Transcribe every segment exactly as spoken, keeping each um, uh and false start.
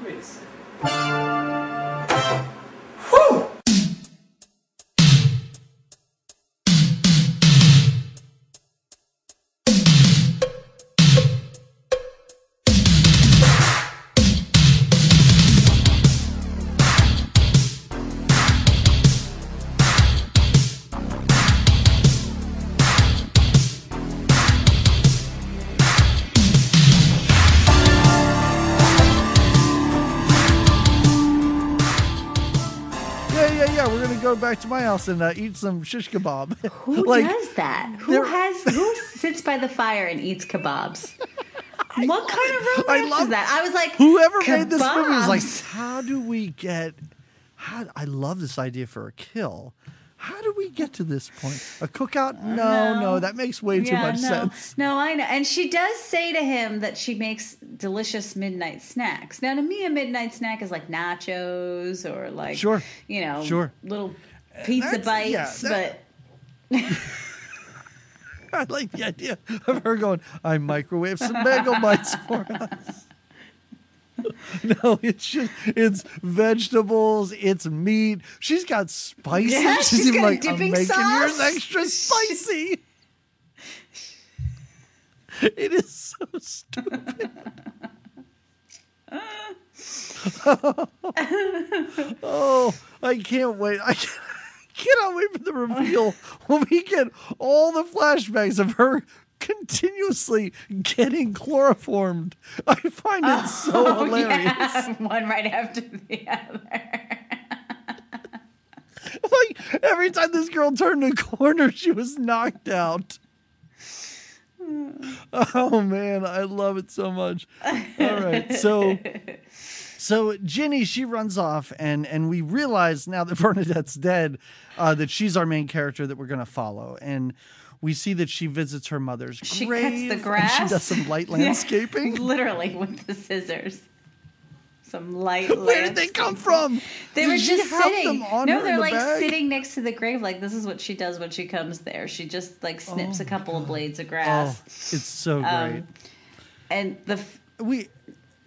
quiz. Woo! Back to my house and uh, eat some shish kebab. Who like, does that? Who has who sits by the fire and eats kebabs? What kind it. of romance love, is that? I was like, whoever kebabs. made this movie was like, how do we get? How I love this idea for a kill. How do we get to this point? A cookout? No, uh, no, no, that makes way yeah, too much no. sense. No, I know. And she does say to him that she makes delicious midnight snacks. Now, to me, a midnight snack is like nachos or like, sure. you know, sure. little pizza That's, bites. Yeah, that, but I like the idea of her going, I microwave some bagel bites for us. No, it's just, it's vegetables, it's meat. She's got spicy. Yeah, she's, she's even got like, dipping I'm making sauce. Yours extra spicy. It is so stupid. Oh, I can't wait. I can't. I cannot wait for the reveal when we get all the flashbacks of her continuously getting chloroformed. I find it oh, so hilarious. Yeah. One right after the other. Like every time this girl turned a corner, she was knocked out. Oh man, I love it so much. All right, so. So Ginny, she runs off, and, and we realize now that Bernadette's dead, uh, that she's our main character that we're going to follow. And we see that she visits her mother's she grave. She cuts the grass. And she does some light landscaping. Yeah, literally with the scissors. Some light landscaping. Where did they come from? They did were just sitting. No, they're like the sitting next to the grave. Like this is what she does when she comes there. She just like snips oh, a couple God. of blades of grass. Oh, it's so great. Um, and the f- we.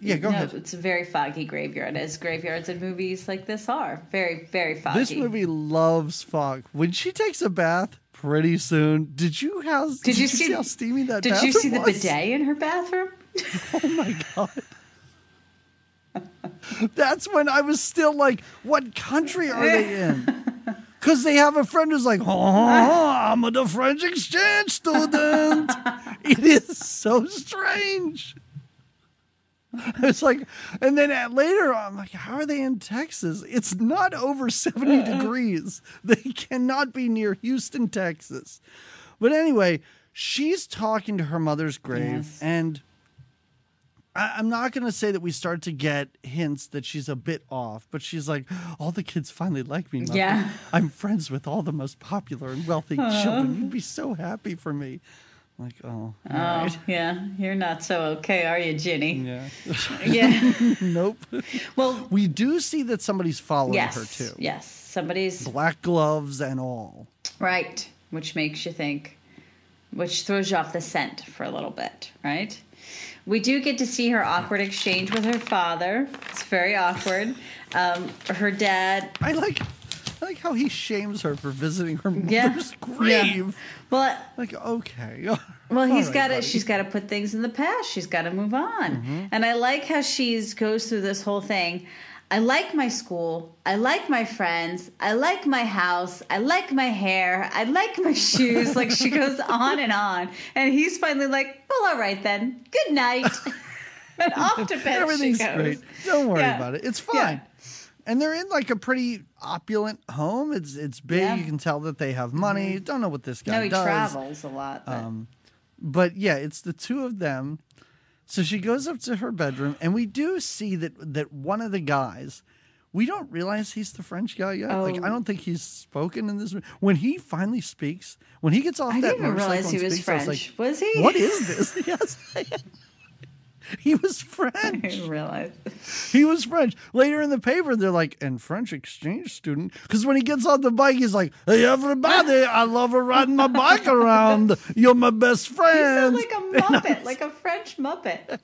Yeah, go no, ahead. It's a very foggy graveyard, as graveyards in movies like this are. Very, very foggy. This movie loves fog. When she takes a bath pretty soon, did you, how, did did you, you see, see how steamy that did bathroom Did you see was? the bidet in her bathroom? Oh, my God. That's when I was still like, what country are they in? Because they have a friend who's like, oh, I'm a French exchange student. It is so strange. It's like, and then at later, I'm like, how are they in Texas? It's not over seventy degrees. They cannot be near Houston, Texas. But anyway, she's talking to her mother's grave, yes. and I, I'm not going to say that we start to get hints that she's a bit off, but she's like, all the kids finally like me, Mother. Yeah. I'm friends with all the most popular and wealthy Aww. children. You'd be so happy for me. Like, oh, oh right. yeah, you're not so okay, are you, Ginny? Yeah. yeah. Nope. Well, we do see that somebody's following yes, her, too. Yes, somebody's. Black gloves and all. Right, which makes you think, which throws you off the scent for a little bit, right? We do get to see her awkward exchange with her father. It's very awkward. Um, her dad. I like I like how he shames her for visiting her mother's yeah. grave. Yeah. Well, like okay. Well, he's got to. She's got to put things in the past. She's got to move on. Mm-hmm. And I like how she's goes through this whole thing. I like my school. I like my friends. I like my house. I like my hair. I like my shoes. Like she goes on and on. And he's finally like, well, all right then. Good night. And off to bed. Everything's she goes. great. Don't worry yeah. about it. It's fine. Yeah. And they're in like a pretty opulent home. It's it's big. Yeah. You can tell that they have money. Mm-hmm. Don't know what this guy does. No, he does. travels a lot. But. Um, but yeah, it's the two of them. So she goes up to her bedroom, and we do see that that one of the guys. We don't realize he's the French guy yet. Oh. Like I don't think he's spoken in this. When he finally speaks, when he gets off I that motorcycle, I didn't realize he was speaks, French. Was, like, was he? What is this? Yes. He was French. I didn't realize. He was French. Later in the paper, they're like, and French exchange student. Because when he gets off the bike, he's like, hey, everybody, I love riding my bike around. You're my best friend. He sounds like a Muppet, like a French Muppet.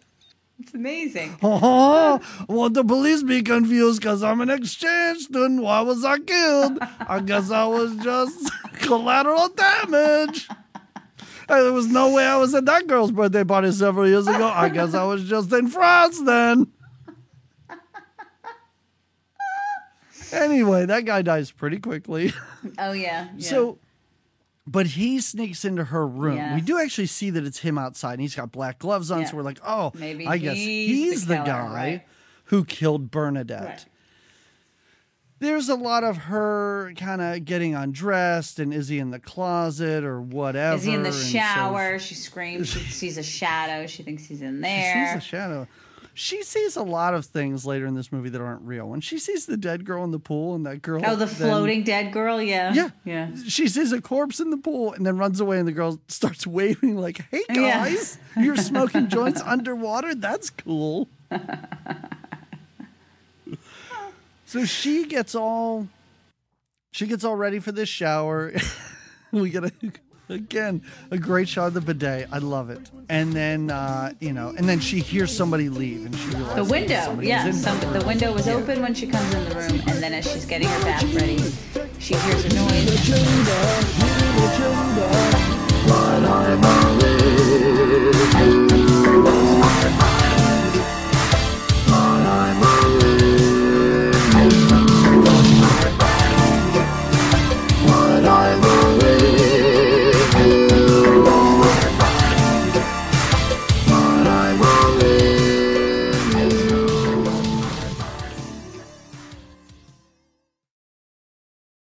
It's amazing. Oh, won't the police be confused because I'm an exchange student? Why was I killed? I guess I was just collateral damage. There was no way I was at that girl's birthday party several years ago. I guess I was just in France then. Anyway, that guy dies pretty quickly. Oh, yeah. yeah. So, but he sneaks into her room. Yes. We do actually see that it's him outside, and he's got black gloves on, yeah. so we're like, oh, maybe I guess he's, he's the, the killer, guy right? who killed Bernadette. Right. There's a lot of her kind of getting undressed, and is he in the closet or whatever? Is he in the shower? So she screams. She sees a shadow. She thinks he's in there. She sees a shadow. She sees a lot of things later in this movie that aren't real. When she sees the dead girl in the pool and that girl... Oh, the floating then, dead girl, yeah. Yeah. yeah. She sees a corpse in the pool and then runs away and the girl starts waving like, hey, guys, yeah. you're smoking joints underwater? That's cool. So she gets all... She gets all ready for this shower. We get a... Again, a great shot of the bidet. I love it. And then, uh, you know, and then she hears somebody leave, and she realizes the window. Yeah, some, the window was open when she comes in the room, and then as she's getting her bath ready, she hears a noise.